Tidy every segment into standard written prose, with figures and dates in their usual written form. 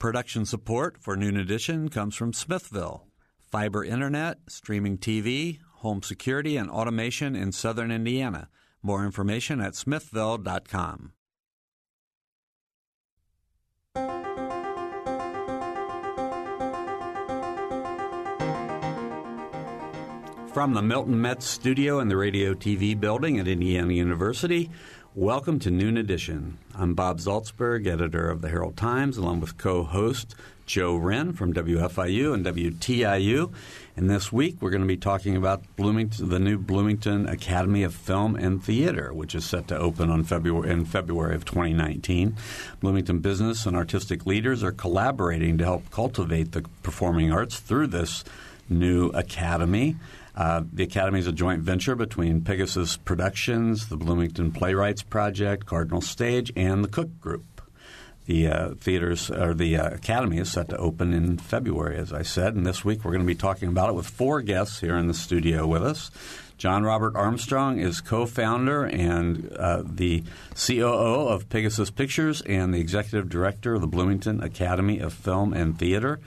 Production support for Noon Edition comes from Smithville. Fiber internet, streaming TV, home security and automation in southern Indiana. More information at smithville.com. From the Milton Metz Studio in the Radio TV building at Indiana University, welcome to Noon Edition. I'm Bob Zaltzberg, editor of the Herald Times, along with co-host Joe Wren from WFIU and WTIU. And this week we're going to be talking about the new Bloomington Academy of Film and Theater, which is set to open in February of 2019. Bloomington business and artistic leaders are collaborating to help cultivate the performing arts through this new academy. The Academy is a joint venture between Pegasus Productions, the Bloomington Playwrights Project, Cardinal Stage, and the Cook Group. The Academy is set to open in February, as I said, and this week we're going to be talking about it with four guests here in the studio with us. John Robert Armstrong is co-founder and the COO of Pegasus Pictures and the executive director of the Bloomington Academy of Film and Theater.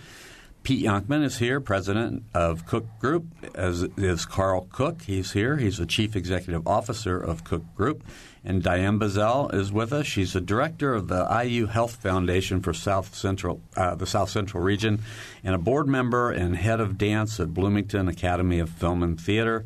Pete Youngman is here, president of Cook Group, as is Carl Cook. He's here. He's the chief executive officer of Cook Group. And Diane Bazell is with us. She's the director of the IU Health Foundation for the South Central region, and a board member and head of dance at Bloomington Academy of Film and Theater.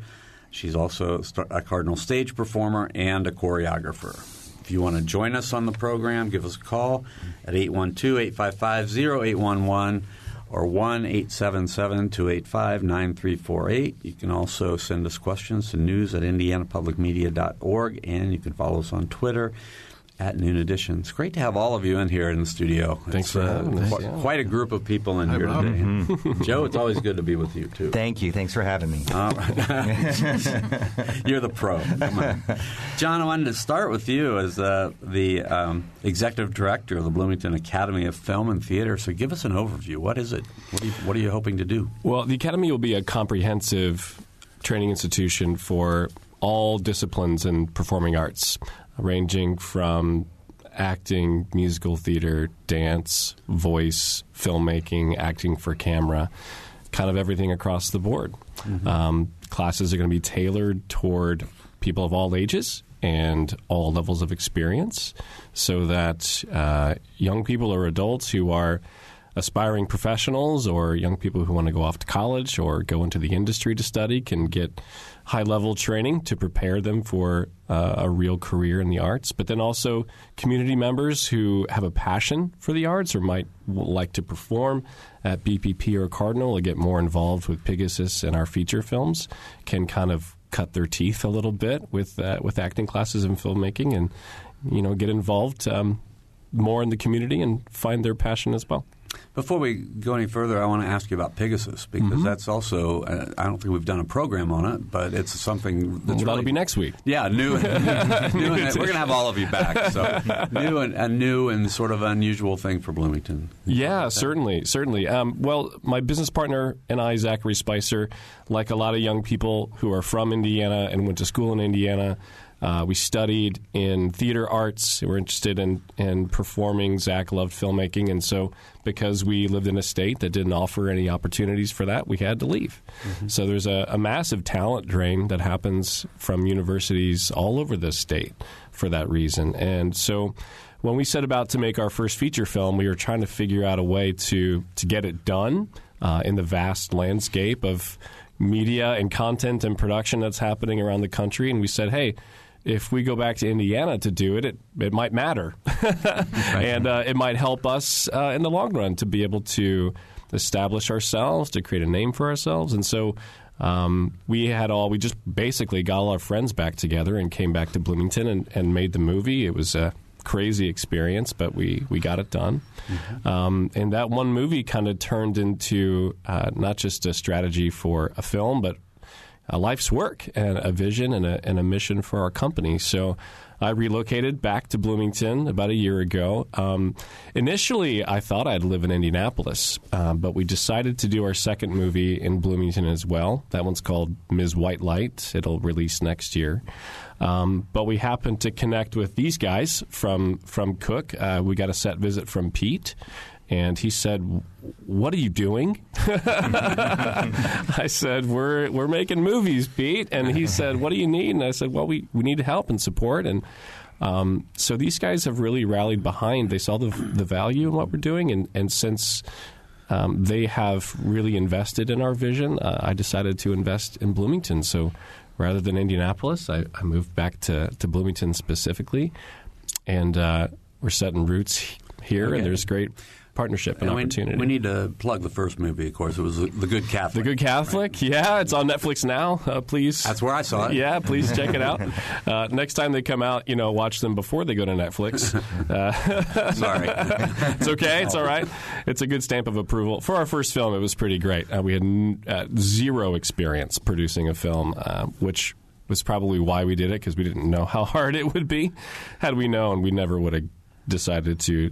She's also a Cardinal Stage performer and a choreographer. If you want to join us on the program, give us a call at 812-855-0811. Or 1-877-285-9348. You can also send us questions to news@indianapublicmedia.org, and you can follow us on Twitter at Noon Edition. It's great to have all of you in here in the studio. Thanks for having us. Quite a group of people in here today. Mm-hmm. Joe, it's always good to be with you, too. Thank you. Thanks for having me. You're the pro. Come on. John, I wanted to start with you as the executive director of the Bloomington Academy of Film and Theater. So give us an overview. What is it? What are you hoping to do? Well, the Academy will be a comprehensive training institution for all disciplines in performing arts, ranging from acting, musical theater, dance, voice, filmmaking, acting for camera, kind of everything across the board. Mm-hmm. Classes are going to be tailored toward people of all ages and all levels of experience, so that young people or adults who are aspiring professionals or young people who want to go off to college or go into the industry to study can get high-level training to prepare them for a real career in the arts. But then also community members who have a passion for the arts or might like to perform at BPP or Cardinal or get more involved with Pegasus and our feature films can kind of cut their teeth a little bit with acting classes and filmmaking and, you know, get involved more in the community and find their passion as well. Before we go any further, I want to ask you about Pegasus, because mm-hmm. that's also I don't think we've done a program on it, but it's something that's that'll be next week. Yeah, new and we're going to have all of you back. So new and sort of unusual thing for Bloomington. Yeah, like certainly. Well, my business partner and I, Zachary Spicer, like a lot of young people who are from Indiana and went to school in Indiana, we studied in theater arts. We were interested in performing. Zach loved filmmaking. And so because we lived in a state that didn't offer any opportunities for that, we had to leave. Mm-hmm. So there's a massive talent drain that happens from universities all over the state for that reason. And so when we set about to make our first feature film, we were trying to figure out a way to get it done in the vast landscape of media and content and production that's happening around the country. And we said, hey, if we go back to Indiana to do it, it might matter. And it might help us in the long run to be able to establish ourselves, to create a name for ourselves. And so we just basically got all our friends back together and came back to Bloomington and made the movie. It was a crazy experience, but we got it done. Mm-hmm. And that one movie kind of turned into not just a strategy for a film, but a life's work and a vision and a mission for our company. So I relocated back to Bloomington about a year ago. Initially, I thought I'd live in Indianapolis, but we decided to do our second movie in Bloomington as well. That one's called Ms. White Light. It'll release next year. But we happened to connect with these guys from Cook. We got a set visit from Pete And he said, "What are you doing?" I said, "We're making movies, Pete." And he said, "What do you need?" And I said, "Well, we need help and support." And so these guys have really rallied behind. They saw the value in what we're doing, and since they have really invested in our vision, I decided to invest in Bloomington. So rather than Indianapolis, I moved back to Bloomington specifically, and we're setting roots here. Okay. And there's great partnership and opportunity. We need to plug the first movie, of course. It was The Good Catholic. The Good Catholic, right? Yeah. It's on Netflix now. Please. That's where I saw it. Yeah, please check it out. Next time they come out, watch them before they go to Netflix. Sorry. It's okay. It's all right. It's a good stamp of approval. For our first film, it was pretty great. We had zero experience producing a film, which was probably why we did it, because we didn't know how hard it would be. Had we known, we never would have decided to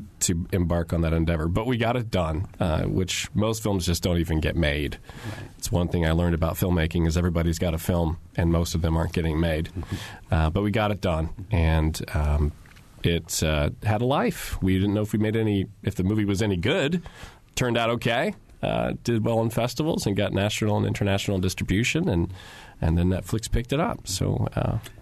embark on that endeavor. But we got it done, which most films just don't even get made. It's one thing I learned about filmmaking is everybody's got a film, and most of them aren't getting made. But we got it done, and it had a life. We didn't know if we made any, if the movie was any good. Turned out okay. Did well in festivals and got national and international distribution, and then Netflix picked it up. So,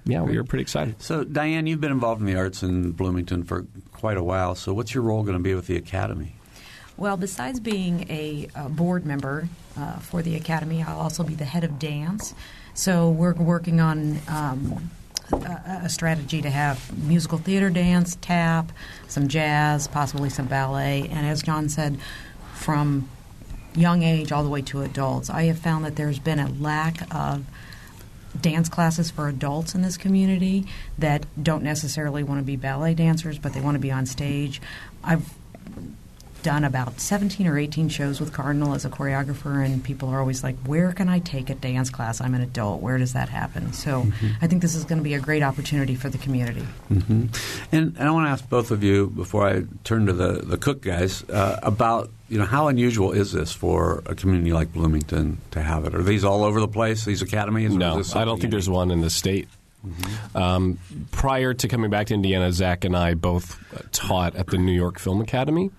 yeah, we were pretty excited. So, Diane, you've been involved in the arts in Bloomington for quite a while. So what's your role going to be with the Academy? Well, besides being a board member for the Academy, I'll also be the head of dance. So we're working on a strategy to have musical theater, dance, tap, some jazz, possibly some ballet. And as John said, from young age all the way to adults. I have found that there's been a lack of dance classes for adults in this community that don't necessarily want to be ballet dancers, but they want to be on stage. I've done about 17 or 18 shows with Cardinal as a choreographer, and people are always like, where can I take a dance class? I'm an adult. Where does that happen? So I think this is going to be a great opportunity for the community. And I want to ask both of you, before I turn to the Cook guys, about how unusual is this for a community like Bloomington to have it? Are these all over the place, these academies? No, I don't think there's one in the state. Prior to coming back to Indiana, Zach and I both taught at the New York Film Academy.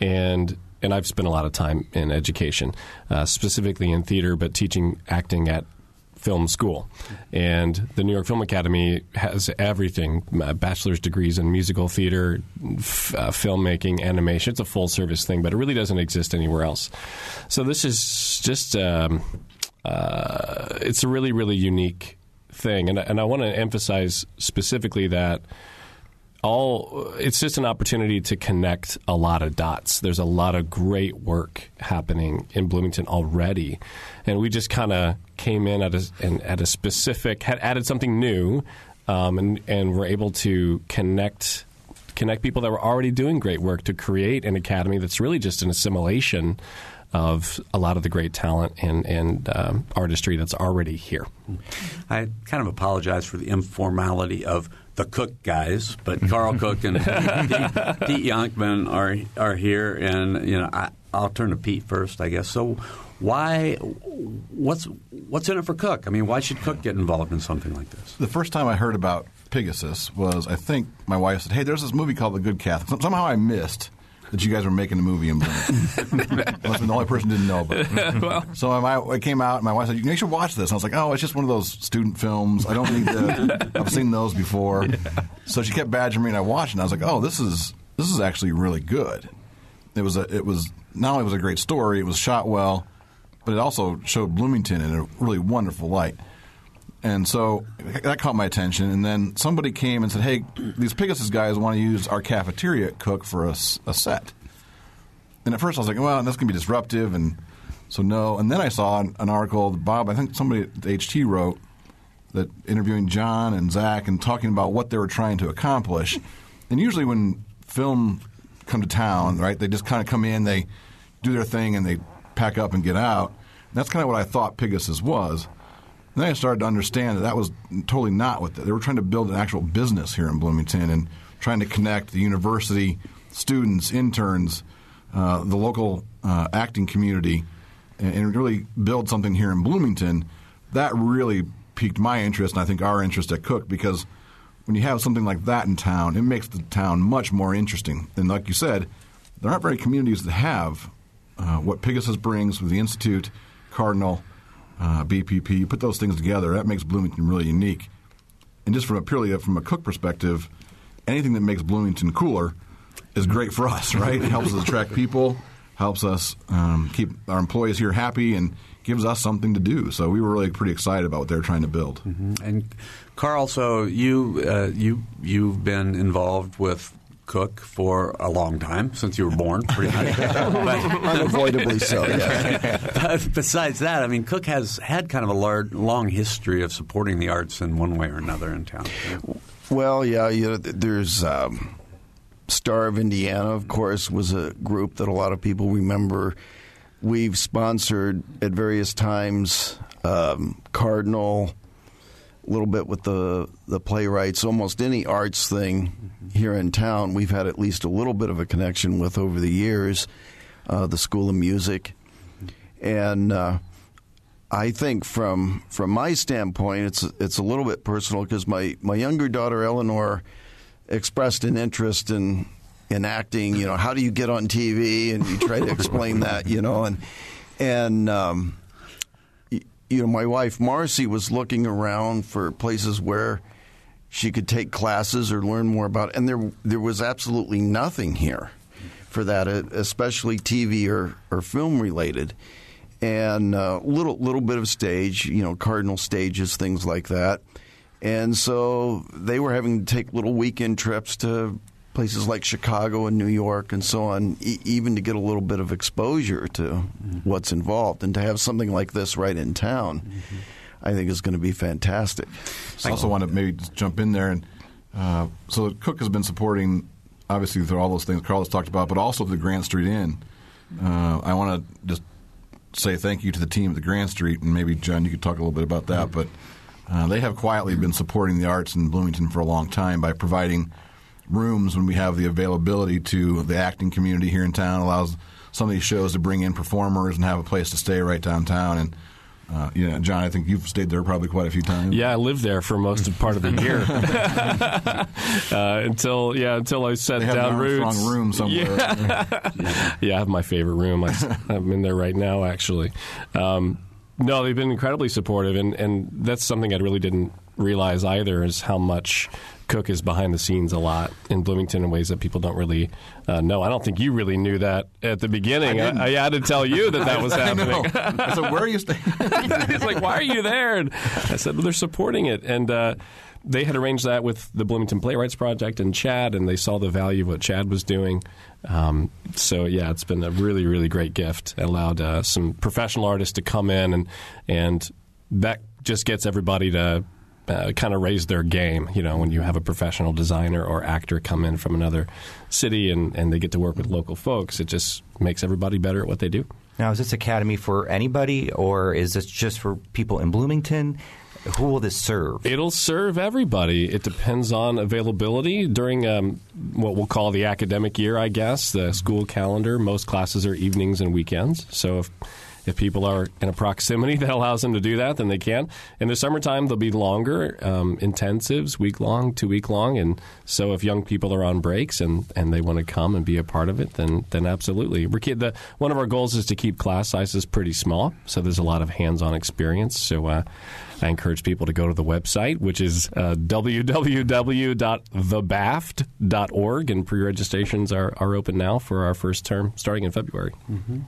And I've spent a lot of time in education, specifically in theater, but teaching acting at film school. And the New York Film Academy has everything, bachelor's degrees in musical theater, filmmaking, animation. It's a full-service thing, but it really doesn't exist anywhere else. So this is just it's a really, really unique thing. And I want to emphasize specifically that it's just an opportunity to connect a lot of dots. There's a lot of great work happening in Bloomington already, and we just kind of came in at a specific, had added something new, and were able to connect people that were already doing great work to create an academy that's really just an assimilation of a lot of the great talent and artistry that's already here. I kind of apologize for the informality of the Cook guys, but Carl Cook and Pete Youngman are here, and I'll turn to Pete first, I guess. So, what's in it for Cook? I mean, why should Cook get involved in something like this? The first time I heard about Pegasus was, I think my wife said, "Hey, there's this movie called The Good Catholic." Somehow I missed that you guys were making a movie in Bloomington. I must have been the only person who didn't know about it. Well, so I came out, and my wife said, "You should watch this." And I was like, "Oh, it's just one of those student films. I don't need to. I've seen those before." Yeah. So she kept badgering me, and I watched it, and I was like, "Oh, this is actually really good." It was not only was it a great story, it was shot well, but it also showed Bloomington in a really wonderful light. And so that caught my attention. And then somebody came and said, "Hey, these Pegasus guys want to use our cafeteria at Cook for a set." And at first I was like, well, that's going to be disruptive. And so no. And then I saw an article that Bob, I think somebody at HT wrote, that interviewing John and Zach and talking about what they were trying to accomplish. And usually when film come to town, right, they just kind of come in, they do their thing, and they pack up and get out. And that's kind of what I thought Pegasus was. And then I started to understand that was totally not what they were trying to build an actual business here in Bloomington and trying to connect the university, students, interns, the local acting community, and really build something here in Bloomington. That really piqued my interest, and I think our interest at Cook, because when you have something like that in town, it makes the town much more interesting. And like you said, there aren't very communities that have what Pegasus brings with the Institute, Cardinal, BPP. You put those things together, that makes Bloomington really unique. And just from a purely from a Cook perspective, anything that makes Bloomington cooler is great for us, right? It helps us attract people, helps us keep our employees here happy, and gives us something to do. So we were really pretty excited about what they're trying to build. Mm-hmm. And Carl, so you've been involved with Cook for a long time, since you were born, pretty much. Unavoidably so, yes. But besides that, I mean, Cook has had kind of a long history of supporting the arts in one way or another in town. Well, yeah, you know, there's Star of Indiana, of course, was a group that a lot of people remember. We've sponsored at various times Cardinal, a little bit with the playwrights, almost any arts thing here in town we've had at least a little bit of a connection with over the years, the School of Music. And I think from my standpoint, it's a little bit personal because my younger daughter, Eleanor, expressed an interest in acting. You know, how do you get on TV? And you try to explain that, you know. And you know, my wife, Marcy, was looking around for places where she could take classes or learn more about it. And there was absolutely nothing here for that, especially TV or film-related. And a little bit of stage, you know, Cardinal Stages, things like that. And so they were having to take little weekend trips to places like Chicago and New York and so on, even to get a little bit of exposure to what's involved. And to have something like this right in town, I think is going to be fantastic. So, I also want to maybe just jump in there. And so Cook has been supporting, obviously, through all those things Carl has talked about, but also the Grand Street Inn. I want to just say thank you to the team at the Grand Street, and maybe, John, you could talk a little bit about that. But they have quietly been supporting the arts in Bloomington for a long time by providing rooms when we have the availability to the acting community here in town, allows some of these shows to bring in performers and have a place to stay right downtown. And you know, John, I think you've stayed there probably quite a few times. Yeah, I lived there for most of part of the year until I set down roots. They have an Armstrong room somewhere. Yeah. I have my favorite room. I'm in there right now, actually. No, they've been incredibly supportive, and that's something I really didn't realize either, is how much Cook is behind the scenes a lot in Bloomington in ways that people don't really know. I don't think you really knew that at the beginning. I had to tell you that was happening. I said, where are you staying? He's like, why are you there? And I said, well, they're supporting it. And they had arranged that with the Bloomington Playwrights Project and Chad, and they saw the value of what Chad was doing. So, yeah, it's been a really, really great gift. It allowed some professional artists to come in, and that just gets everybody to kind of raise their game, you know, when you have a professional designer or actor come in from another city and they get to work with local folks. It just makes everybody better at what they do. Now, is this academy for anybody, or is this just for people in Bloomington? Who will this serve? It'll serve everybody. It depends on availability during what we'll call the academic year, I guess, the school calendar. Most classes are evenings and weekends. So if people are in a proximity that allows them to do that, then they can. In the summertime, they'll be longer intensives, week-long, 2-week-long. And so if young people are on breaks and they want to come and be a part of it, then absolutely. One of our goals is to keep class sizes pretty small, so there's a lot of hands-on experience. So I encourage people to go to the website, which is www.thebaft.org, and pre-registrations are open now for our first term starting in February. Mm-hmm.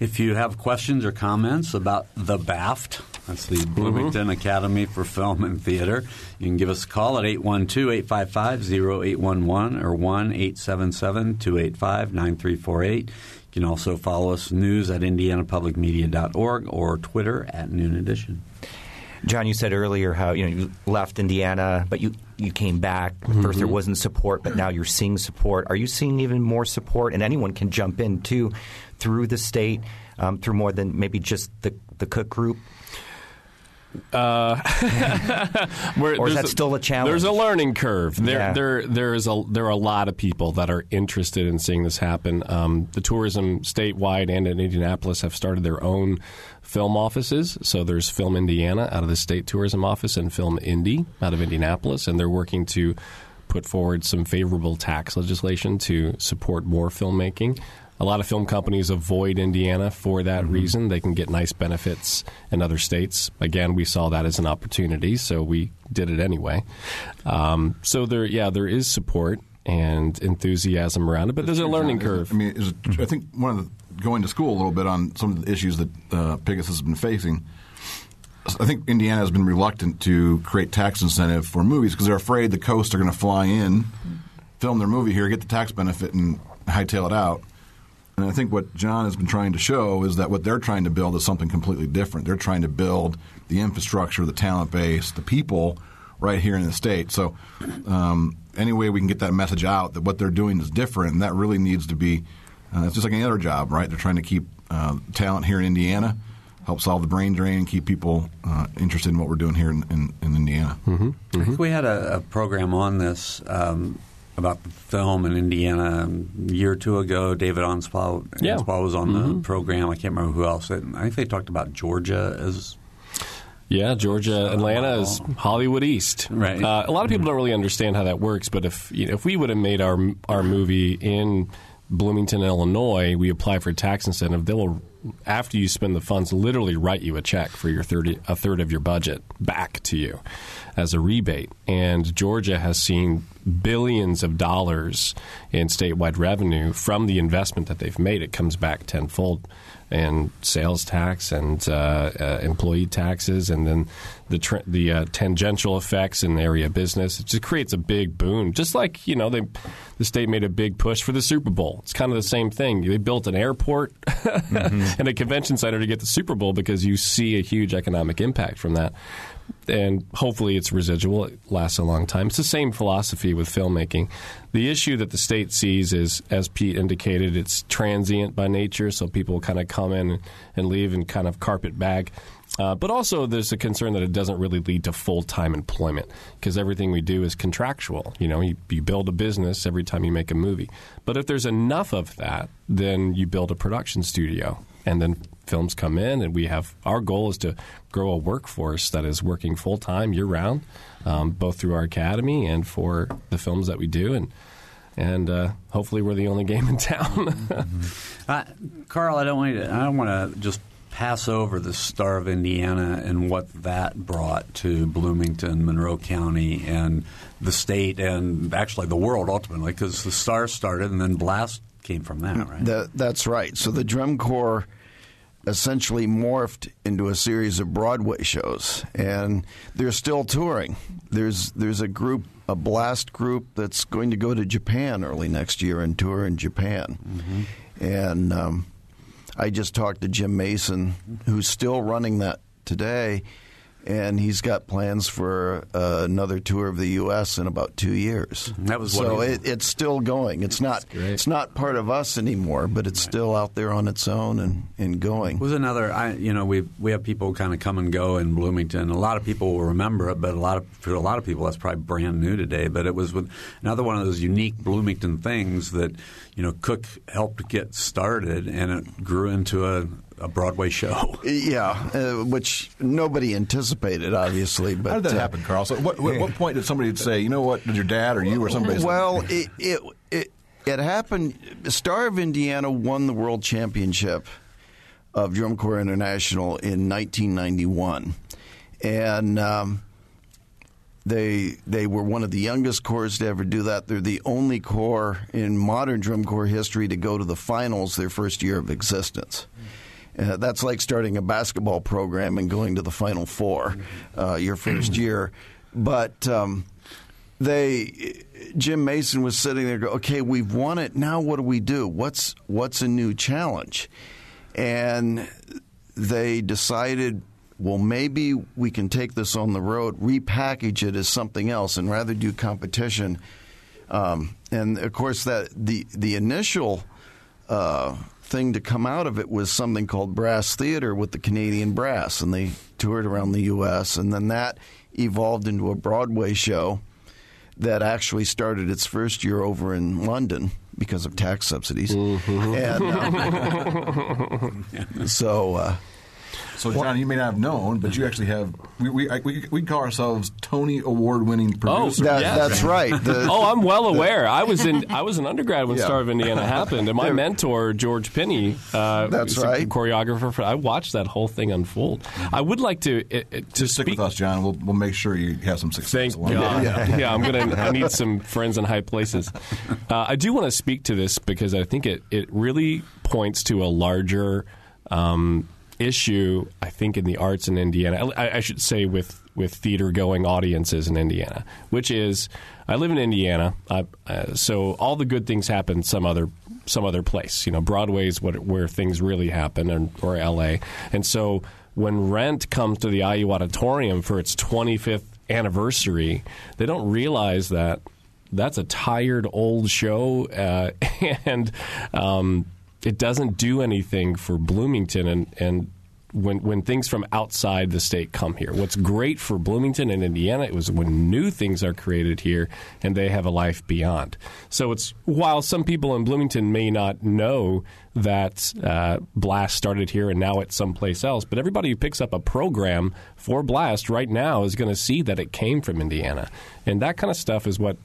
If you have questions or comments about the BAFT, that's the Bloomington Academy for Film and Theater, you can give us a call at 812-855-0811 or 1-877-285-9348. You can also follow us news at indianapublicmedia.org or Twitter at Noon Edition. John, you said earlier how you left Indiana, but you came back. At first there wasn't support, but now you're seeing support. Are you seeing even more support? And anyone can jump in, too, through the state, through more than maybe just the Cook Group? Or is that still a challenge? There's a learning curve. There are a lot of people that are interested in seeing this happen. The tourism statewide and in Indianapolis have started their own film offices. So there's Film Indiana out of the state tourism office and Film Indy out of Indianapolis, and they're working to put forward some favorable tax legislation to support more filmmaking. A lot of film companies avoid Indiana for that reason. They can get nice benefits in other states. Again, we saw that as an opportunity, so we did it anyway. So there is support and enthusiasm around it, but there's a learning curve. I mean, I think one of the, going to school a little bit on some of the issues that Pegasus has been facing, I think Indiana has been reluctant to create tax incentive for movies because they're afraid the coasts are going to fly in, film their movie here, get the tax benefit, and hightail it out. And I think what John has been trying to show is that what they're trying to build is something completely different. They're trying to build the infrastructure, the talent base, the people right here in the state. So any way we can get that message out that what they're doing is different, and that really needs to be it's just like any other job, right? They're trying to keep talent here in Indiana, help solve the brain drain, and keep people interested in what we're doing here in Indiana. Mm-hmm. Mm-hmm. I think we had a program on this about the film in Indiana a year or two ago. David Anspaugh was on the program. I can't remember who else. I think they talked about Georgia as... Yeah, Georgia, Atlanta is Hollywood East. Right. A lot of people don't really understand how that works, but if we would have made our movie in Bloomington, Illinois, we apply for a tax incentive, they will, after you spend the funds, literally write you a check for a third of your budget back to you as a rebate. And Georgia has seen billions of dollars in statewide revenue from the investment that they've made. It comes back tenfold in sales tax and employee taxes, and then the tangential effects in the area of business. It just creates a big boom. Just like, the state made a big push for the Super Bowl. It's kind of the same thing. They built an airport and a convention center to get the Super Bowl because you see a huge economic impact from that. And hopefully it's residual. It lasts a long time. It's the same philosophy with filmmaking. The issue that the state sees is, as Pete indicated, it's transient by nature, so people kind of come in and leave and kind of carpet bag. But also there's a concern that it doesn't really lead to full-time employment because everything we do is contractual. You build a business every time you make a movie. But if there's enough of that, then you build a production studio, and then films come in, and we have our goal is to grow a workforce that is working full time year round, both through our academy and for the films that we do, and hopefully we're the only game in town. Carl, I don't want to just pass over the Star of Indiana and what that brought to Bloomington, Monroe County, and the state, and actually the world ultimately, because the Star started and then BLAST came from that, right? That's right. So the Drum Corps essentially morphed into a series of Broadway shows, and they're still touring. There's a group, a BLAST group, that's going to go to Japan early next year and tour in Japan. Mm-hmm. And I just talked to Jim Mason, who's still running that today, and he's got plans for another tour of the U.S. in about 2 years. That was so it's still going. It's not part of us anymore, but it's still out there on its own and going. It was another. We have people kind of come and go in Bloomington. A lot of people will remember it, but for a lot of people that's probably brand new today. But it was with another one of those unique Bloomington things that Cook helped get started, and it grew into a Broadway show. Yeah, which nobody anticipated, obviously. But how did that happen, Carl? So what point did somebody say, you know what, did your dad or you or somebody say? Well, it happened. Star of Indiana won the World Championship of Drum Corps International in 1991. And they were one of the youngest corps to ever do that. They're the only corps in modern Drum Corps history to go to the finals their first year of existence. That's like starting a basketball program and going to the Final Four your first year. But Jim Mason was sitting there going, okay, we've won it. Now what do we do? What's a new challenge? And they decided, well, maybe we can take this on the road, repackage it as something else, and rather do competition. And, of course, that the initial thing to come out of it was something called Brass Theater with the Canadian Brass, and they toured around the U.S., and then that evolved into a Broadway show that actually started its first year over in London because of tax subsidies. Mm-hmm. And so So, John, you may not have known, but you actually have – we call ourselves Tony Award-winning producers. That's right. I'm well aware. I was an undergrad when Star of Indiana happened, and my mentor, George Penny, that's right, choreographer. I watched that whole thing unfold. I would like to stick with us, John. We'll make sure you have some success. Thank God. Yeah, I need some friends in high places. I do want to speak to this because I think it really points to a larger issue, I think, in the arts in Indiana. I should say with theater-going audiences in Indiana, which is, I live in Indiana, so all the good things happen some other place. You know, Broadway is where things really happen, or L.A. And so when Rent comes to the IU Auditorium for its 25th anniversary, they don't realize that that's a tired old show, it doesn't do anything for Bloomington, and when things from outside the state come here. What's great for Bloomington and Indiana is when new things are created here and they have a life beyond. So it's, while some people in Bloomington may not know that BLAST started here and now it's someplace else, but everybody who picks up a program for BLAST right now is going to see that it came from Indiana. And that kind of stuff is what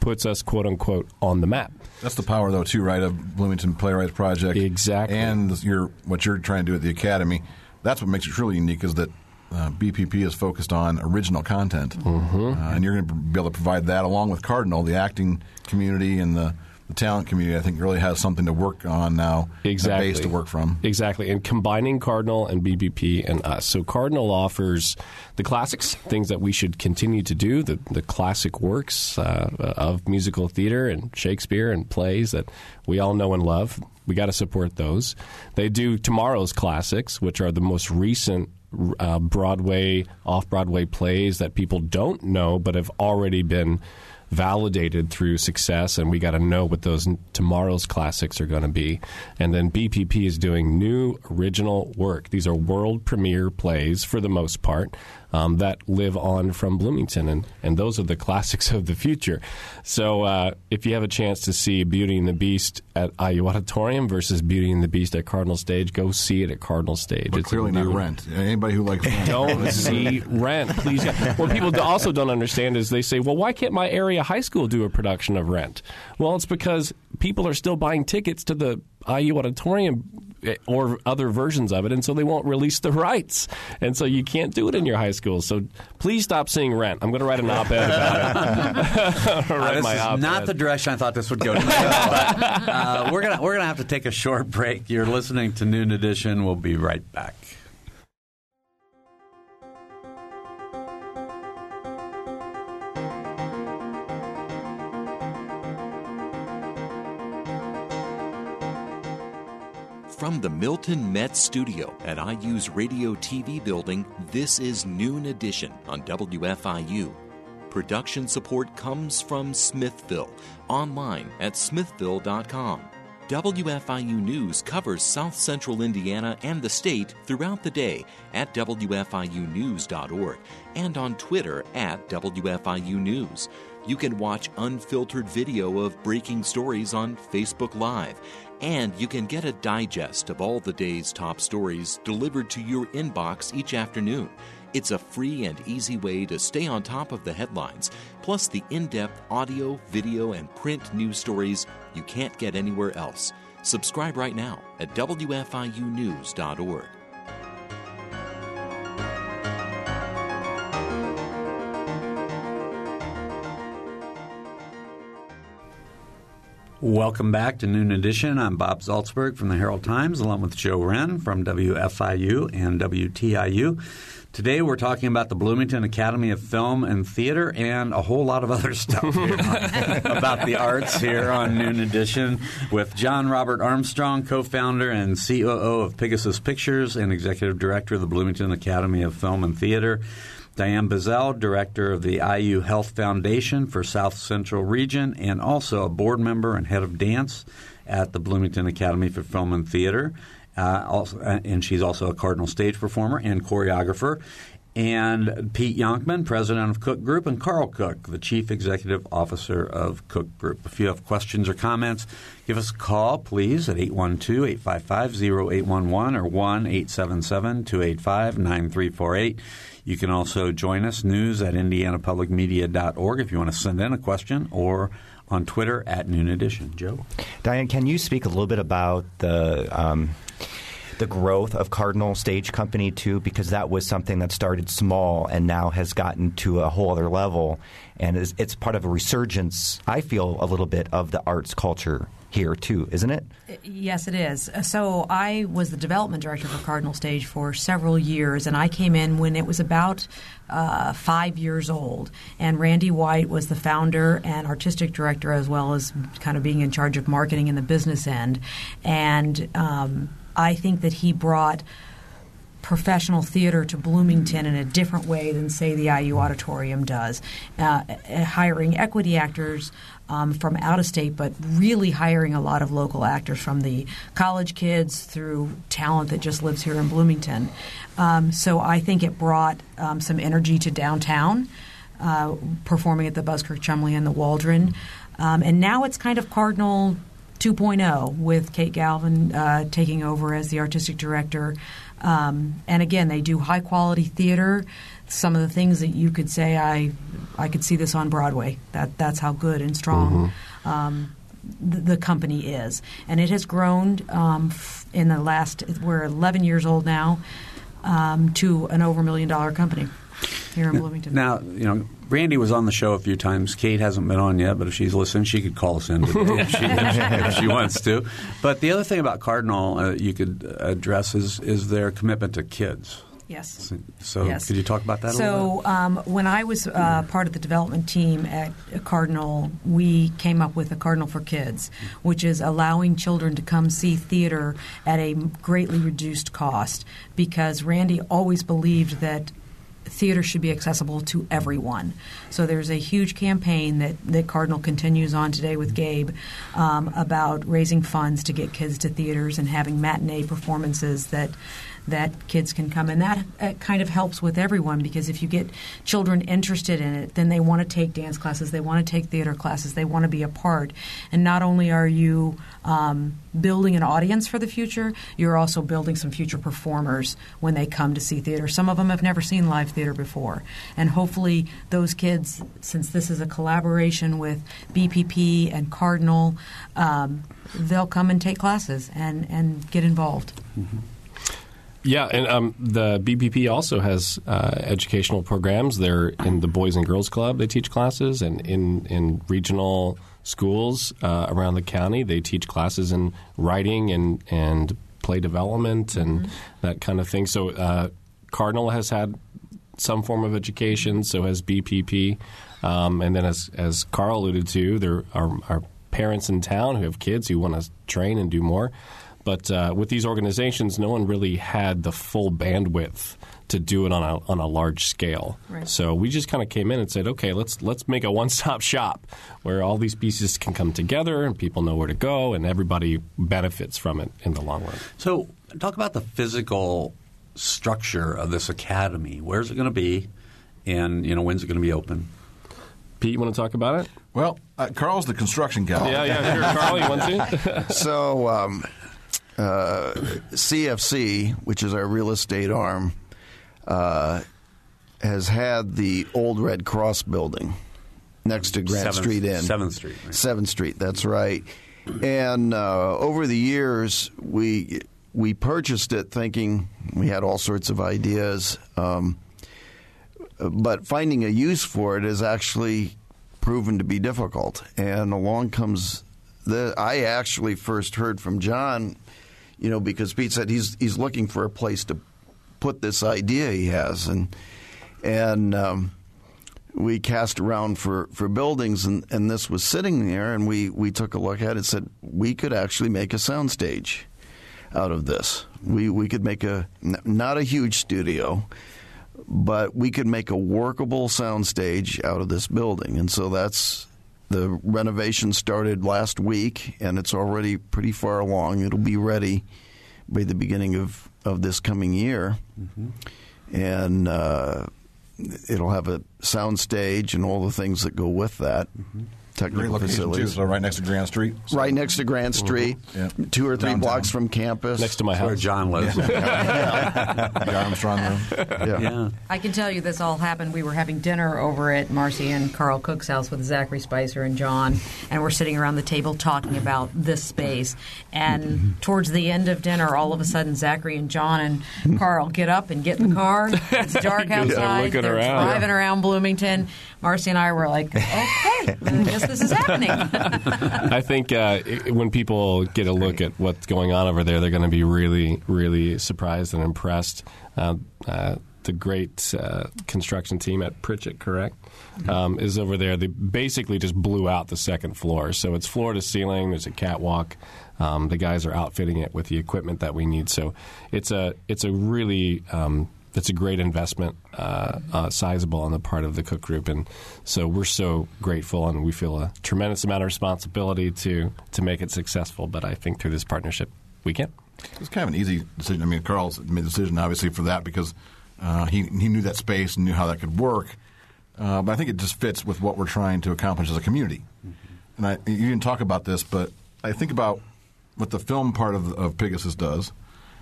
puts us, quote-unquote, on the map. That's the power, though, too, right, of Bloomington Playwrights Project. Exactly. And what you're trying to do at the Academy. That's what makes it truly unique, is that BPP is focused on original content. Mm-hmm. And you're going to be able to provide that, along with Cardinal. The acting community and the talent community, I think, really has something to work on now. Exactly. A base to work from. Exactly. And combining Cardinal and BBP and us. So Cardinal offers the classics, things that we should continue to do, the classic works of musical theater and Shakespeare and plays that we all know and love. We got to support those. They do tomorrow's classics, which are the most recent Broadway, off-Broadway plays that people don't know but have already been validated through success, and we got to know what those tomorrow's classics are going to be. And then BPP is doing new original work. These are world premiere plays, for the most part, that live on from Bloomington, and those are the classics of the future. So if you have a chance to see Beauty and the Beast at IU Auditorium versus Beauty and the Beast at Cardinal Stage, go see it at Cardinal Stage. But it's clearly not Rent. Anybody who likes Rent. Don't see Rent, please. What people also don't understand is they say, well, why can't my area high school do a production of Rent? Well, it's because people are still buying tickets to the IU Auditorium or other versions of it, and so they won't release the rights. And so you can't do it in your high school. So please stop seeing Rent. I'm going to write an op-ed about it. This is not the direction I thought this would go to. We're going to have to take a short break. You're listening to Noon Edition. We'll be right back. From the Milton Metz Studio at IU's Radio TV building, this is Noon Edition on WFIU. Production support comes from Smithville, online at smithville.com. WFIU News covers South Central Indiana and the state throughout the day at WFIUnews.org and on Twitter at WFIU News. You can watch unfiltered video of breaking stories on Facebook Live, and you can get a digest of all the day's top stories delivered to your inbox each afternoon. It's a free and easy way to stay on top of the headlines, plus the in-depth audio, video, and print news stories you can't get anywhere else. Subscribe right now at WFIUnews.org. Welcome back to Noon Edition. I'm Bob Zaltzberg from the Herald Times, along with Joe Wren from WFIU and WTIU. Today we're talking about the Bloomington Academy of Film and Theater and a whole lot of other stuff here about the arts here on Noon Edition with John Robert Armstrong, co-founder and COO of Pegasus Pictures and executive director of the Bloomington Academy of Film and Theater. Diane Bazell, director of the IU Health Foundation for South Central Region and also a board member and head of dance at the Bloomington Academy for Film and Theater. And she's also a Cardinal Stage performer and choreographer. and Pete Youngman, president of Cook Group, and Carl Cook, the chief executive officer of Cook Group. If you have questions or comments, give us a call, please, at 812-855-0811 or 1-877-285-9348. You can also join us, news@indianapublicmedia.org, if you want to send in a question, or on Twitter at Noon Edition. Joe? Diane, can you speak a little bit about the growth of Cardinal Stage Company, too, because that was something that started small and now has gotten to a whole other level, and it's part of a resurgence, I feel, a little bit of the arts culture here, too, isn't it? Yes, it is. So I was the development director for Cardinal Stage for several years, and I came in when it was about 5 years old, and Randy White was the founder and artistic director, as well as kind of being in charge of marketing and the business end, and I think that he brought professional theater to Bloomington in a different way than, say, the IU Auditorium does, hiring equity actors from out of state, but really hiring a lot of local actors, from the college kids through talent that just lives here in Bloomington. So I think it brought some energy to downtown, performing at the Buskirk Chumley and the Waldron. And now it's kind of Cardinal 2.0, with Kate Galvin taking over as the artistic director. And again, they do high-quality theater. Some of the things that you could say, I could see this on Broadway. That's how good and strong the company is. And it has grown in the last – we're 11 years old now to an over $1 million company here in Bloomington. Now, you know, Randy was on the show a few times. Kate hasn't been on yet, but if she's listening, she could call us in today if she wants to. But the other thing about Cardinal you could address is their commitment to kids. Yes. So yes. Could you talk about that a little bit? So when I was part of the development team at Cardinal, we came up with a Cardinal for Kids, which is allowing children to come see theater at a greatly reduced cost, because Randy always believed that theater should be accessible to everyone. So there's a huge campaign that Cardinal continues on today with Gabe about raising funds to get kids to theaters and having matinee performances that kids can come. And that kind of helps with everyone, because if you get children interested in it, then they want to take dance classes, they want to take theater classes, they want to be a part. And not only are you building an audience for the future, you're also building some future performers when they come to see theater. Some of them have never seen live theater before. And hopefully those kids, since this is a collaboration with BPP and Cardinal, they'll come and take classes and get involved. Mm-hmm. Yeah, and the BPP also has educational programs. They're in the Boys and Girls Club. They teach classes, and in regional schools around the county, they teach classes in writing and play development and that kind of thing. So Cardinal has had some form of education, so has BPP. And then as Carl alluded to, there are parents in town who have kids who want to train and do more. But with these organizations, no one really had the full bandwidth to do it on a large scale. Right. So we just kind of came in and said, okay, let's make a one-stop shop where all these pieces can come together and people know where to go and everybody benefits from it in the long run. So talk about the physical structure of this academy. Where's it going to be, and when's it going to be open? Pete, you want to talk about it? Well, Carl's the construction guy. Yeah, sure. Carl, you want to? So CFC, which is our real estate arm, has had the old Red Cross building next to Grand Street Inn. 7th Street. Right? 7th Street, that's right. And over the years, we purchased it thinking we had all sorts of ideas. But finding a use for it has actually proven to be difficult. And along comes I actually first heard from John, because Pete said he's looking for a place to put this idea he has, and we cast around for buildings, and this was sitting there, and we took a look at it and said we could actually make a soundstage out of this. We could make not a huge studio, but we could make a workable soundstage out of this building, and so that's. The renovation started last week, and it's already pretty far along. It'll be ready by the beginning of this coming year. Mm-hmm. and it'll have a sound stage and all the things that go with that. Mm-hmm. Technical facilities. Too, so right next to Grand Street. So. Right next to Grand Street, yeah. 2 or 3 downtown. Blocks from campus. Next to my house. Where John lives. Yeah. The Armstrong room. Yeah. Yeah. I can tell you this all happened. We were having dinner over at Marcy and Carl Cook's house with Zachary Spicer and John, and we're sitting around the table talking about this space. And towards the end of dinner, all of a sudden, Zachary and John and Carl get up and get in the car. It's dark outside. They're driving around Bloomington. Marcy and I were like, okay, I guess this is happening. I think when people get a look at what's going on over there, they're going to be really, really surprised and impressed. The great construction team at Pritchett, correct, is over there. They basically just blew out the second floor. So it's floor to ceiling. There's a catwalk. The guys are outfitting it with the equipment that we need. So it's a really it's a great investment, sizable on the part of the Cook Group. And so we're so grateful, and we feel a tremendous amount of responsibility to make it successful. But I think through this partnership, we can. It's kind of an easy decision. I mean, Carl's made the decision, obviously, for that because he knew that space and knew how that could work. But I think it just fits with what we're trying to accomplish as a community. Mm-hmm. And you didn't talk about this, but I think about what the film part of Pegasus does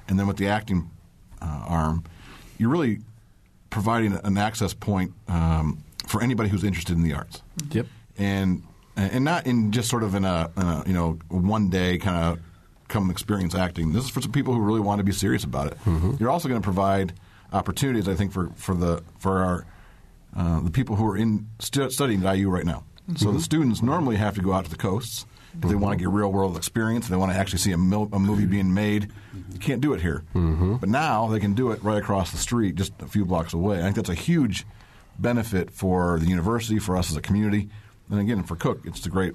and then what the acting arm. You're really providing an access point for anybody who's interested in the arts. Yep, and not in just sort of in a one day kind of come experience acting. This is for some people who really want to be serious about it. Mm-hmm. You're also going to provide opportunities, I think, for the people who are studying at IU right now. Mm-hmm. So the students normally have to go out to the coasts if mm-hmm. they want to get real world experience. They want to actually see a movie being made. You can't do it here. Mm-hmm. But now they can do it right across the street, just a few blocks away. I think that's a huge benefit for the university, for us as a community. And again, for Cook, it's a great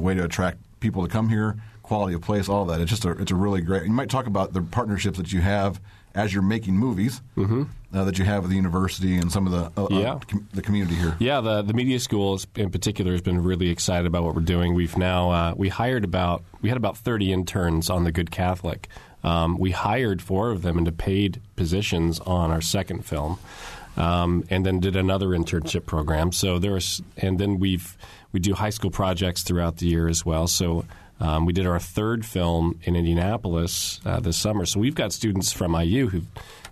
way to attract people to come here, quality of place, all that. It's just it's a really great – you might talk about the partnerships that you have as you're making movies mm-hmm. That you have with the university and some of the community here. Yeah, the media school in particular has been really excited about what we're doing. We've now we had about 30 interns on The Good Catholic. We hired 4 of them into paid positions on our second film, and then did another internship program. So then we do high school projects throughout the year as well. So. We did our third film in Indianapolis this summer. So we've got students from IU who've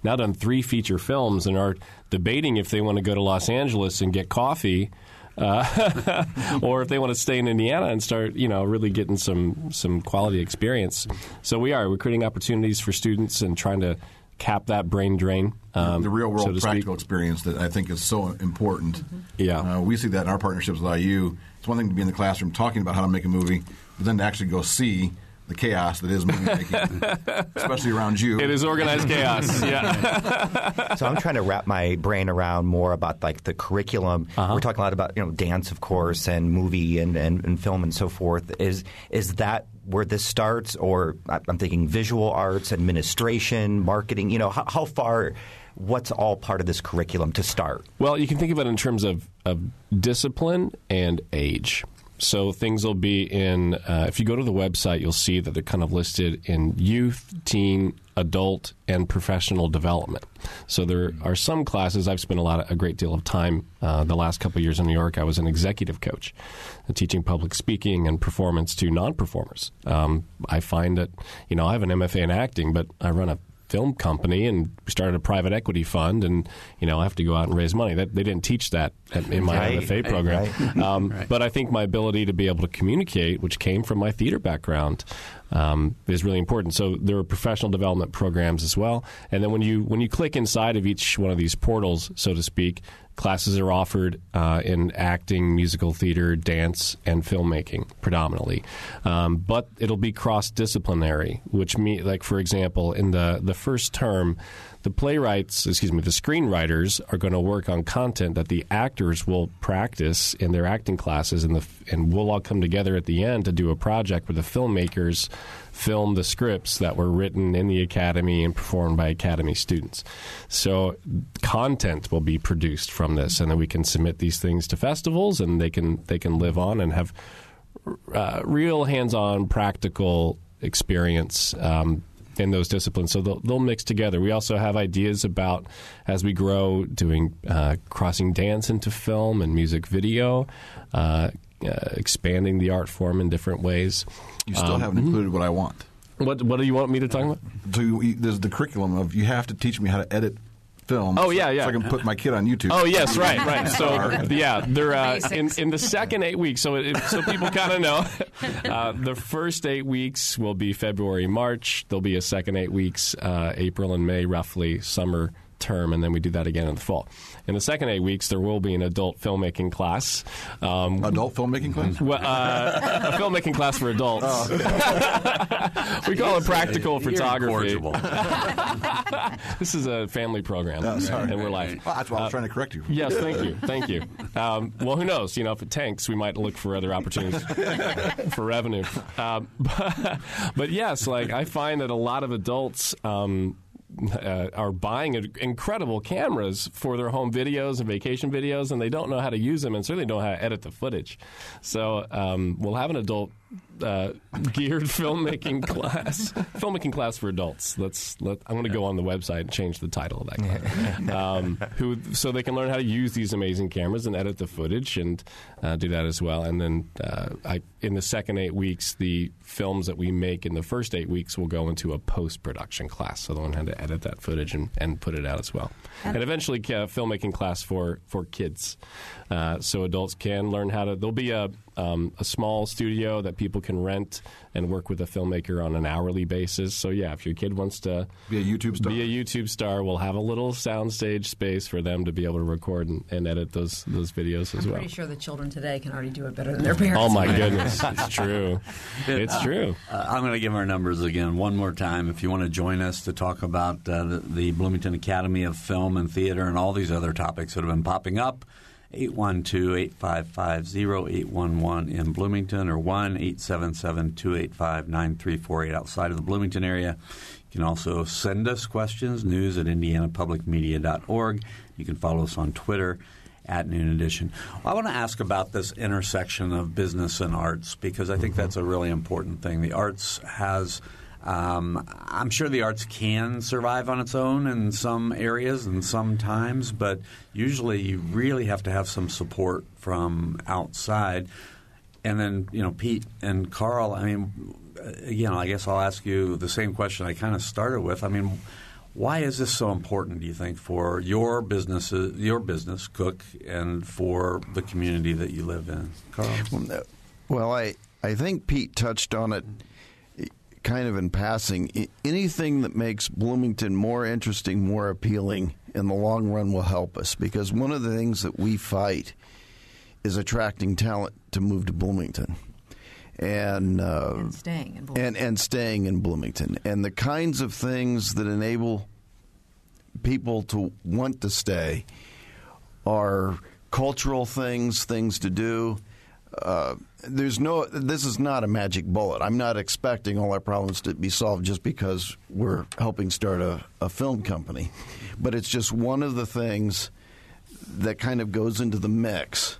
now done 3 feature films and are debating if they want to go to Los Angeles and get coffee or if they want to stay in Indiana and start, really getting some quality experience. So we're creating opportunities for students and trying to cap that brain drain. The real-world practical experience that I think is so important. Mm-hmm. Yeah. We see that in our partnerships with IU. It's one thing to be in the classroom talking about how to make a movie, but then to actually go see the chaos that is movie-making, especially around you. It is organized chaos, yeah. So I'm trying to wrap my brain around more about, like, the curriculum. Uh-huh. We're talking a lot about, dance, of course, and movie and film and so forth. Is that where this starts? Or I'm thinking visual arts, administration, marketing. How far – what's all part of this curriculum to start? Well, you can think of it in terms of discipline and age. So things will be in if you go to the website, you'll see that they're kind of listed in youth, teen, adult, and professional development. So there are some classes. I've spent a great deal of time the last couple of years in New York. I was an executive coach, teaching public speaking and performance to non-performers. I find that I have an MFA in acting, but I run a film company and started a private equity fund, and I have to go out and raise money. That they didn't teach that in my MFA program. Right. Right. But I think my ability to be able to communicate, which came from my theater background, is really important. So there are professional development programs as well. And then when you click inside of each one of these portals, so to speak, classes are offered in acting, musical theater, dance, and filmmaking predominantly. But it'll be cross-disciplinary, which means, like, for example, in the first term, the screenwriters are going to work on content that the actors will practice in their acting classes, and we'll all come together at the end to do a project where the filmmakers film the scripts that were written in the academy and performed by academy students. So content will be produced from this, and then we can submit these things to festivals, and they can live on and have real hands-on practical experience in those disciplines. So they'll mix together. We also have ideas about, as we grow, doing crossing dance into film and music video, expanding the art form in different ways. You still haven't included what I want. What do you want me to talk about? So there's the curriculum of you have to teach me how to edit film. Oh, yeah, yeah. So I can put my kid on YouTube. Oh, yes, right, right. So, yeah, they're in the second 8 weeks, so people kind of know. The first 8 weeks will be February, March. There'll be a second 8 weeks, April and May, roughly, summer term, and then we do that again in the fall. In the second 8 weeks, there will be an adult filmmaking class. Adult filmmaking class? Well, a filmmaking class for adults. Oh. We call it practical photography. This is a family program, and we're live. Well, that's why I was trying to correct you. Yes, thank you, thank you. Well, who knows? You know, if it tanks, we might look for other opportunities for revenue. But yes, like I find that a lot of adults. Are buying incredible cameras for their home videos and vacation videos, and they don't know how to use them and certainly don't know how to edit the footage. So we'll have an adult geared filmmaking class, filmmaking class for adults. I'm going to go on the website and change the title of that class. So they can learn how to use these amazing cameras and edit the footage and do that as well. And then in the second 8 weeks, the films that we make in the first 8 weeks will go into a post-production class. So they'll learn how to edit that footage and put it out as well. And eventually filmmaking class for kids. So adults can learn how to, there'll be a small studio that people can rent and work with a filmmaker on an hourly basis. So, yeah, if your kid wants to be a YouTube star, we'll have a little soundstage space for them to be able to record and edit those videos as well. I'm pretty sure the children today can already do it better than their parents. Oh, my goodness. It's true. It's true. I'm going to give our numbers again one more time. If you want to join us to talk about the Bloomington Academy of Film and Theater and all these other topics that have been popping up, 812-855-0811 in Bloomington or 1-877-285-9348 outside of the Bloomington area. You can also send us questions, news@indianapublicmedia.org. You can follow us on Twitter @NoonEdition. I want to ask about this intersection of business and arts because I think that's a really important thing. The arts has I'm sure the arts can survive on its own in some areas and sometimes, but usually you really have to have some support from outside. And then, you know, Pete and Carl, I mean, you know, I guess I'll ask you the same question I kind of started with. I mean, why is this so important, do you think, for your business, Cook, and for the community that you live in? Carl? Well, I think Pete touched on it. Kind of in passing, anything that makes Bloomington more interesting, more appealing in the long run will help us, because one of the things that we fight is attracting talent to move to Bloomington and staying in Bloomington. And staying in Bloomington. And the kinds of things that enable people to want to stay are cultural things, things to do. This is not a magic bullet. I'm not expecting all our problems to be solved just because we're helping start a film company. But it's just one of the things that kind of goes into the mix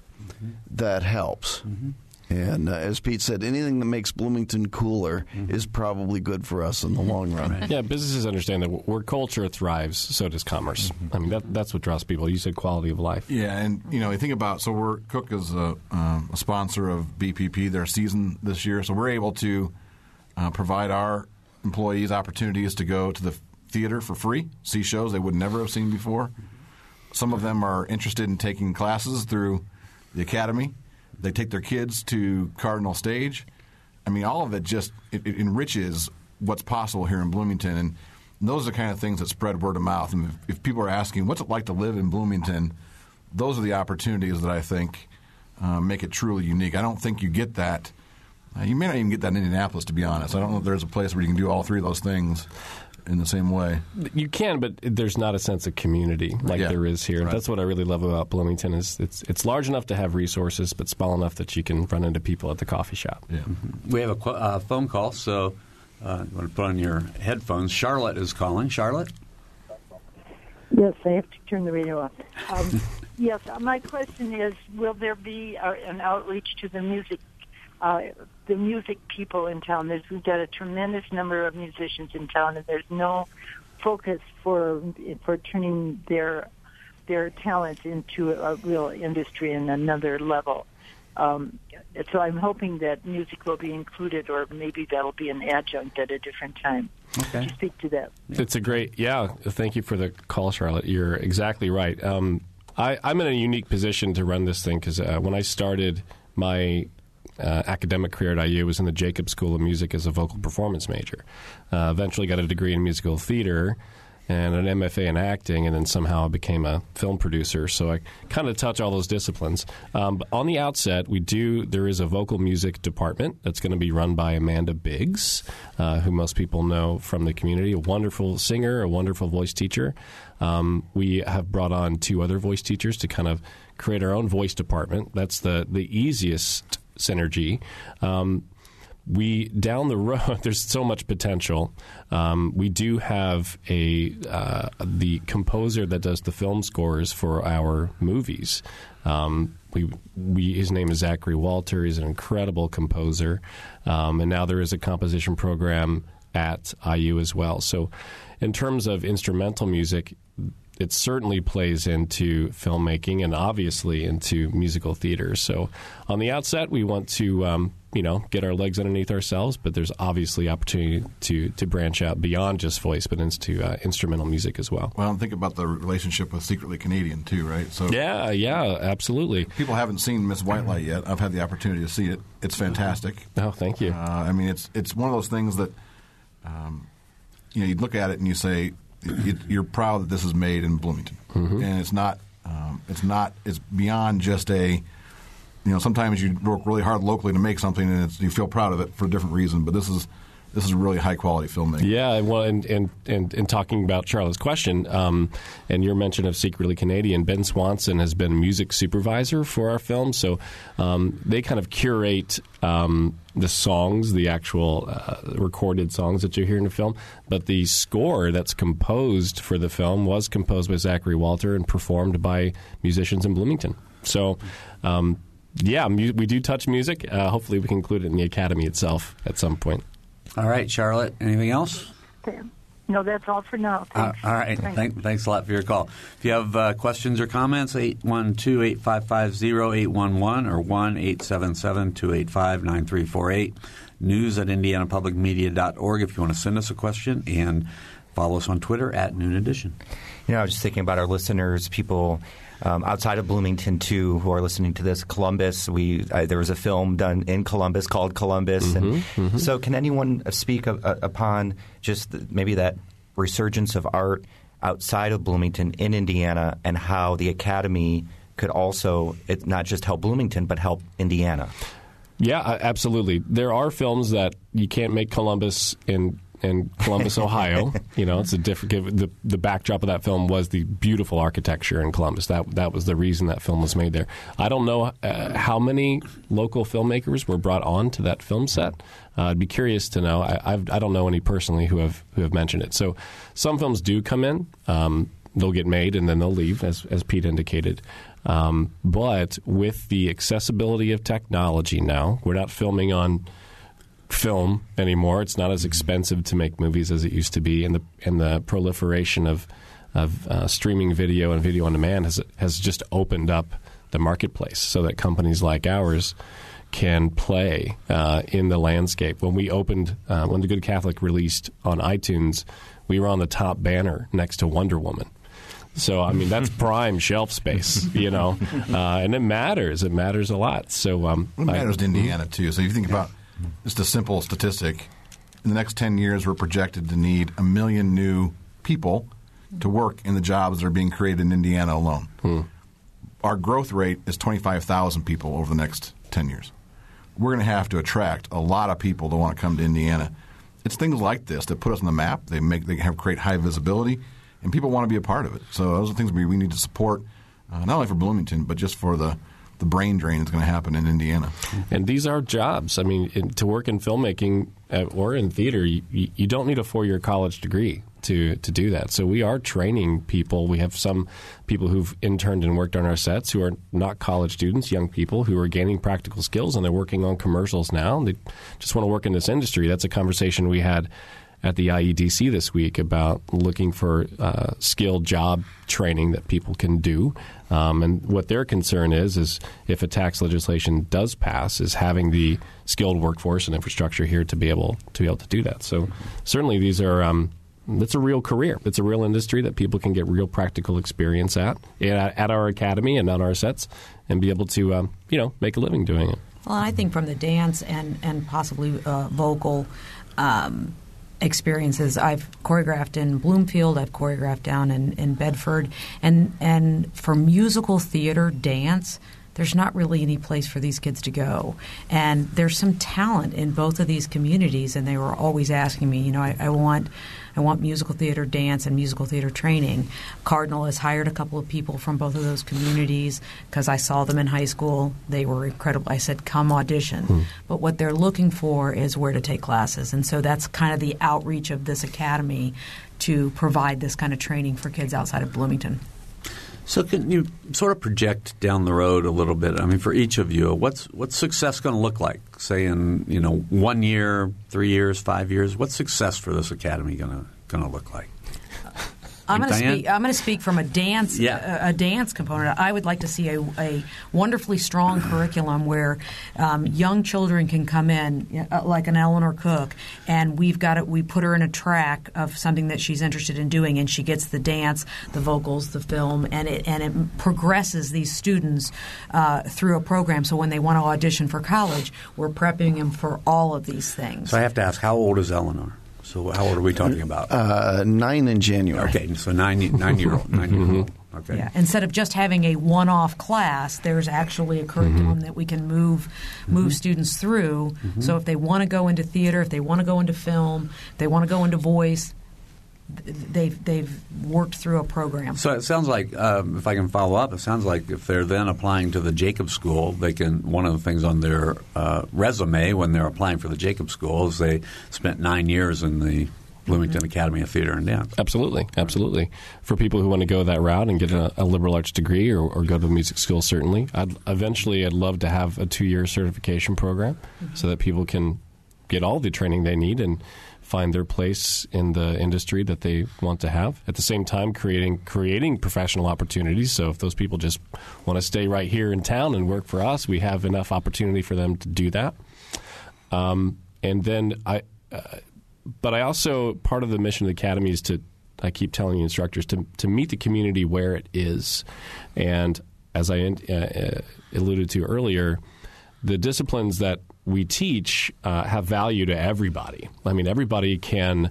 that helps. Mm-hmm. And as Pete said, anything that makes Bloomington cooler is probably good for us in the long run. Yeah, businesses understand that where culture thrives, so does commerce. I mean, that's what draws people. You said quality of life. Yeah, and, you know, I think about, so Cook is a sponsor of BPP, their season this year, so we're able to provide our employees opportunities to go to the theater for free, see shows they would never have seen before. Some of them are interested in taking classes through the academy. They take their kids to Cardinal Stage. I mean, all of it just it enriches what's possible here in Bloomington. And those are the kind of things that spread word of mouth. And if people are asking, what's it like to live in Bloomington, those are the opportunities that I think make it truly unique. I don't think you get that. You may not even get that in Indianapolis, to be honest. I don't know if there's a place where you can do all three of those things in the same way. You can, but there's not a sense of community like there is here. Right. That's what I really love about Bloomington is it's large enough to have resources, but small enough that you can run into people at the coffee shop. Yeah. We have a phone call, so you want to put on your headphones. Charlotte is calling. Charlotte? Yes, I have to turn the radio off. Yes, my question is, will there be an outreach to the music the music people in town. We've got a tremendous number of musicians in town, and there's no focus for turning their talent into a real industry and another level. So I'm hoping that music will be included, or maybe that'll be an adjunct at a different time. Okay. Could you speak to that? It's a great, yeah. Thank you for the call, Charlotte. You're exactly right. I'm in a unique position to run this thing because when I started my academic career at IU, I was in the Jacobs School of Music as a vocal performance major. Eventually got a degree in musical theater and an MFA in acting, and then somehow I became a film producer. So I kind of touch all those disciplines. But on the outset, there is a vocal music department that's going to be run by Amanda Biggs, who most people know from the community, a wonderful singer, a wonderful voice teacher. We have brought on two other voice teachers to kind of create our own voice department. That's the easiest synergy. We down the road, there's so much potential. We do have the composer that does the film scores for our movies. His name is Zachary Walter. He's an incredible composer, and now there is a composition program at IU as well. So, in terms of instrumental music, it certainly plays into filmmaking and obviously into musical theater. So on the outset, we want to, get our legs underneath ourselves, but there's obviously opportunity to branch out beyond just voice, but into instrumental music as well. Well, and think about the relationship with Secretly Canadian too, right? So yeah, absolutely. People haven't seen Ms. White Light yet. I've had the opportunity to see it. It's fantastic. Oh, thank you. It's one of those things that, you look at it and you say, you're proud that this is made in Bloomington, mm-hmm. and it's not. It's beyond just a. Sometimes you work really hard locally to make something, and you feel proud of it for a different reason. But this is really high quality filmmaking. Yeah, well, and talking about Charlotte's question and your mention of Secretly Canadian, Ben Swanson has been music supervisor for our film, so they kind of curate. The songs, the actual recorded songs that you hear in the film, but the score that's composed for the film was composed by Zachary Walter and performed by musicians in Bloomington. So, we do touch music. Hopefully we can include it in the Academy itself at some point. All right, Charlotte, anything else? No, that's all for now. Thanks. All right. Thanks a lot for your call. If you have questions or comments, 812-855-0811 or 1-877-285-9348. news@indianapublicmedia.org if you want to send us a question, and follow us on Twitter @NoonEdition. I was just thinking about our listeners, people outside of Bloomington, too, who are listening to this. Columbus, there was a film done in Columbus called Columbus. Mm-hmm, and mm-hmm. So can anyone speak upon just maybe that resurgence of art outside of Bloomington in Indiana, and how the Academy could also not just help Bloomington but help Indiana? Yeah, absolutely. There are films that you can't make Columbus in Columbus, Ohio. It's a different. The backdrop of that film was the beautiful architecture in Columbus. That was the reason that film was made there. I don't know how many local filmmakers were brought on to that film set. I'd be curious to know. I don't know any personally who have mentioned it. So some films do come in. They'll get made and then they'll leave, as Pete indicated. But with the accessibility of technology now, we're not filming on film anymore. It's not as expensive to make movies as it used to be, and the proliferation of streaming video and video on demand has just opened up the marketplace so that companies like ours can play in the landscape. When we opened, when The Good Catholic released on iTunes, we were on the top banner next to Wonder Woman. So, that's prime shelf space, and it matters. It matters a lot. So, it matters to Indiana, too. So, you think about just a simple statistic. In the next 10 years, we're projected to need 1 million new people to work in the jobs that are being created in Indiana alone. Our growth rate is 25,000 people over the next 10 years. We're going to have to attract a lot of people to want to come to Indiana. It's things like this that put us on the map. They create high visibility, and people want to be a part of it. So those are things we need to support, not only for Bloomington, but just for the brain drain that's going to happen in Indiana. And these are jobs. To work in filmmaking or in theater, you don't need a 4-year college degree to do that. So we are training people. We have some people who've interned and worked on our sets who are not college students, young people who are gaining practical skills, and they're working on commercials now. And they just want to work in this industry. That's a conversation we had at the IEDC this week about looking for skilled job training that people can do. And what their concern is if a tax legislation does pass, is having the skilled workforce and infrastructure here to be able to do that. So certainly these are it's a real career. It's a real industry that people can get real practical experience at our academy and on our sets and be able to make a living doing it. Well, I think from the dance and possibly vocal experiences. I've choreographed in Bloomfield. I've choreographed down in Bedford. And for musical theater, dance, there's not really any place for these kids to go. And there's some talent in both of these communities, and they were always asking me, I want musical theater dance and musical theater training. Cardinal has hired a couple of people from both of those communities because I saw them in high school. They were incredible. I said, come audition. But what they're looking for is where to take classes. And so that's kind of the outreach of this academy to provide this kind of training for kids outside of Bloomington. So can you sort of project down the road a little bit? I mean, for each of you, what's success going to look like? Say in 1 year, 3 years, 5 years. What's success for this academy going to look like? I'm going to speak from a dance a dance component. I would like to see a wonderfully strong curriculum where young children can come in like an Eleanor Cook, and we put her in a track of something that she's interested in doing, and she gets the dance, the vocals, the film, and it progresses these students through a program. So when they want to audition for college, we're prepping them for all of these things. So I have to ask, how old is Eleanor? So how old are we talking about? 9 in January. Okay, so 9-year-old. Okay. Yeah. Instead of just having a one-off class, there's actually a curriculum that we can move students through. So if they want to go into theater, if they want to go into film, if they want to go into voice, they've worked through a program. So it sounds like, if I can follow up, it sounds like if they're then applying to the Jacob School, they can. One of the things on their resume when they're applying for the Jacob School is they spent 9 years in the Bloomington Academy of Theater and Dance. Absolutely. For people who want to go that route and get a liberal arts degree or go to music school, certainly. I'd love to have a 2-year certification program so that people can get all the training they need and find their place in the industry that they want to have. At the same time, creating professional opportunities. So if those people just want to stay right here in town and work for us, we have enough opportunity for them to do that. But I also part of the mission of the academy is to, I keep telling the instructors, to meet the community where it is. And as I alluded to earlier, the disciplines that we teach have value to everybody. I mean, everybody can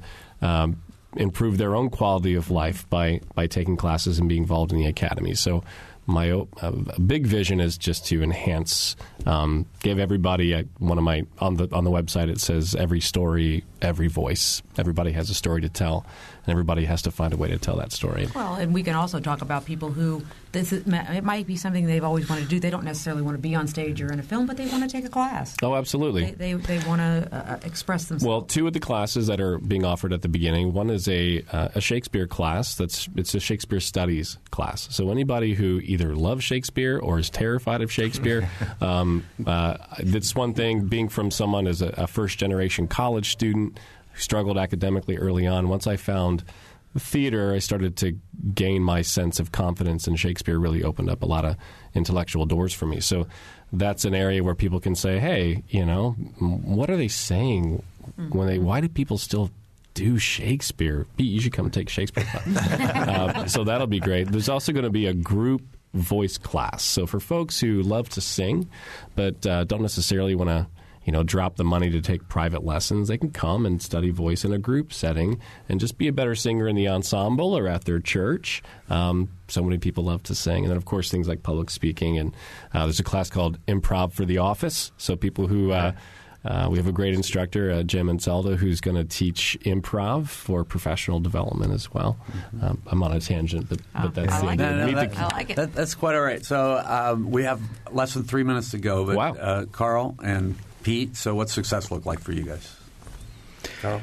improve their own quality of life by taking classes and being involved in the academy. So my big vision is just to enhance, give everybody on the website it says every story, every voice. Everybody has a story to tell, and everybody has to find a way to tell that story. Well, and we can also talk about people who it might be something they've always wanted to do. They don't necessarily want to be on stage or in a film, but they want to take a class. Oh, absolutely. They want to express themselves. Well, 2 of the classes that are being offered at the beginning, one is a Shakespeare class. It's a Shakespeare studies class. So anybody who either loves Shakespeare or is terrified of Shakespeare, that's one thing. Being from someone as a first-generation college student, struggled academically early on. Once I found theater, I started to gain my sense of confidence, and Shakespeare really opened up a lot of intellectual doors for me. So that's an area where people can say, hey, what are they saying? Why do people still do Shakespeare? Pete, you should come and take Shakespeare class. So that'll be great. There's also going to be a group voice class. So for folks who love to sing but don't necessarily want to drop the money to take private lessons, they can come and study voice in a group setting and just be a better singer in the ensemble or at their church. So many people love to sing. And then, of course, things like public speaking. And there's a class called Improv for the Office. So people who we have a great instructor, Jim Mason, who's going to teach improv for professional development as well. I'm on a tangent, but that's the idea. That's quite all right. So we have less than 3 minutes to go. But, wow. Carl and Pete, so what's success look like for you guys? Carl?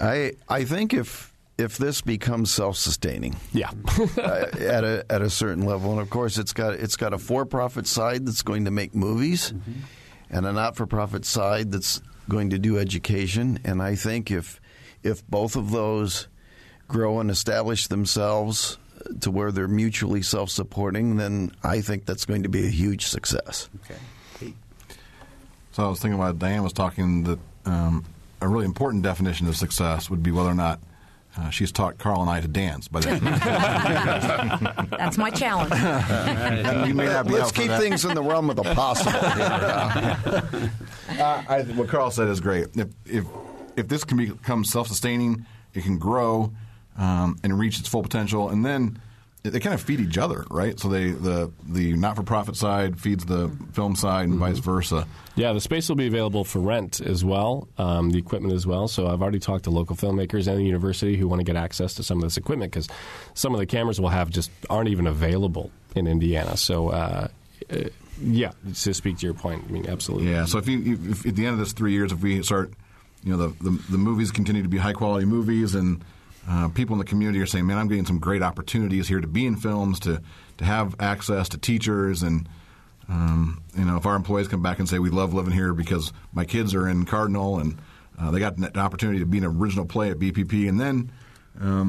I think if if this becomes self-sustaining, yeah, at a certain level, and of course it's got a for-profit side that's going to make movies, mm-hmm. and a not-for-profit side that's going to do education. And I think if both of those grow and establish themselves to where they're mutually self-supporting, then I think that's going to be a huge success. Okay. Pete. So I was thinking about Diane was talking that a really important definition of success would be whether or not. She's taught Carl and I to dance. By that. That's my challenge. Let's keep things in the realm of the possible. What Carl said is great. If this can become self-sustaining, it can grow and reach its full potential, and then they kind of feed each other, right? So the not-for-profit side feeds the film side and mm-hmm. vice versa. Yeah, the space will be available for rent as well, the equipment as well. So I've already talked to local filmmakers and the university who want to get access to some of this equipment because some of the cameras we'll have just aren't even available in Indiana. So, yeah, to speak to your point, I mean, absolutely. Yeah, so if at the end of this 3 years, if we start, you know, the movies continue to be high-quality movies and people in the community are saying, man, I'm getting some great opportunities here to be in films, to have access to teachers. And, you know, if our employees come back and say, we love living here because my kids are in Cardinal and they got an opportunity to be in an original play at BPP. And then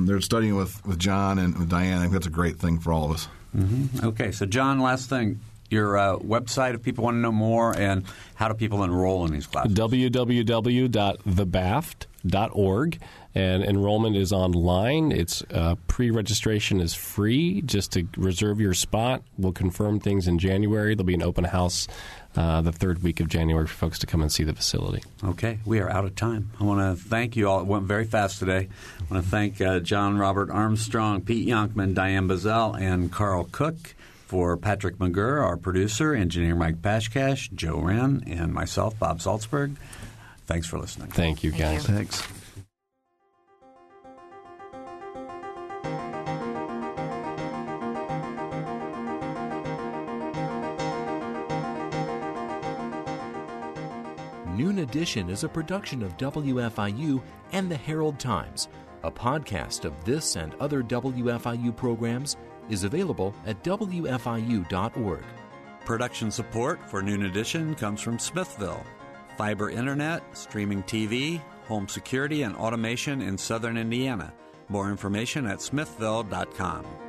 they're studying with John and with Diane. I think that's a great thing for all of us. Mm-hmm. Okay. So, John, last thing. Your website if people want to know more, and how do people enroll in these classes? www.thebaft.org, and enrollment is online. It's pre-registration is free just to reserve your spot. We'll confirm things in January. There'll be an open house the third week of January for folks to come and see the facility. Okay. We are out of time. I want to thank you all. It went very fast today. I want to thank John Robert Armstrong, Pete Youngman, Diane Bazell, and Carl Cook. For Patrick McGurr, our producer, engineer Mike Pashkash, Joe Wren, and myself, Bob Salzberg, thanks for listening. Thank you, guys. Thanks. Noon Edition is a production of WFIU and the Herald Times. A podcast of this and other WFIU programs is available at WFIU.org. Production support for Noon Edition comes from Smithville. Fiber internet, streaming TV, home security and automation in southern Indiana. More information at smithville.com.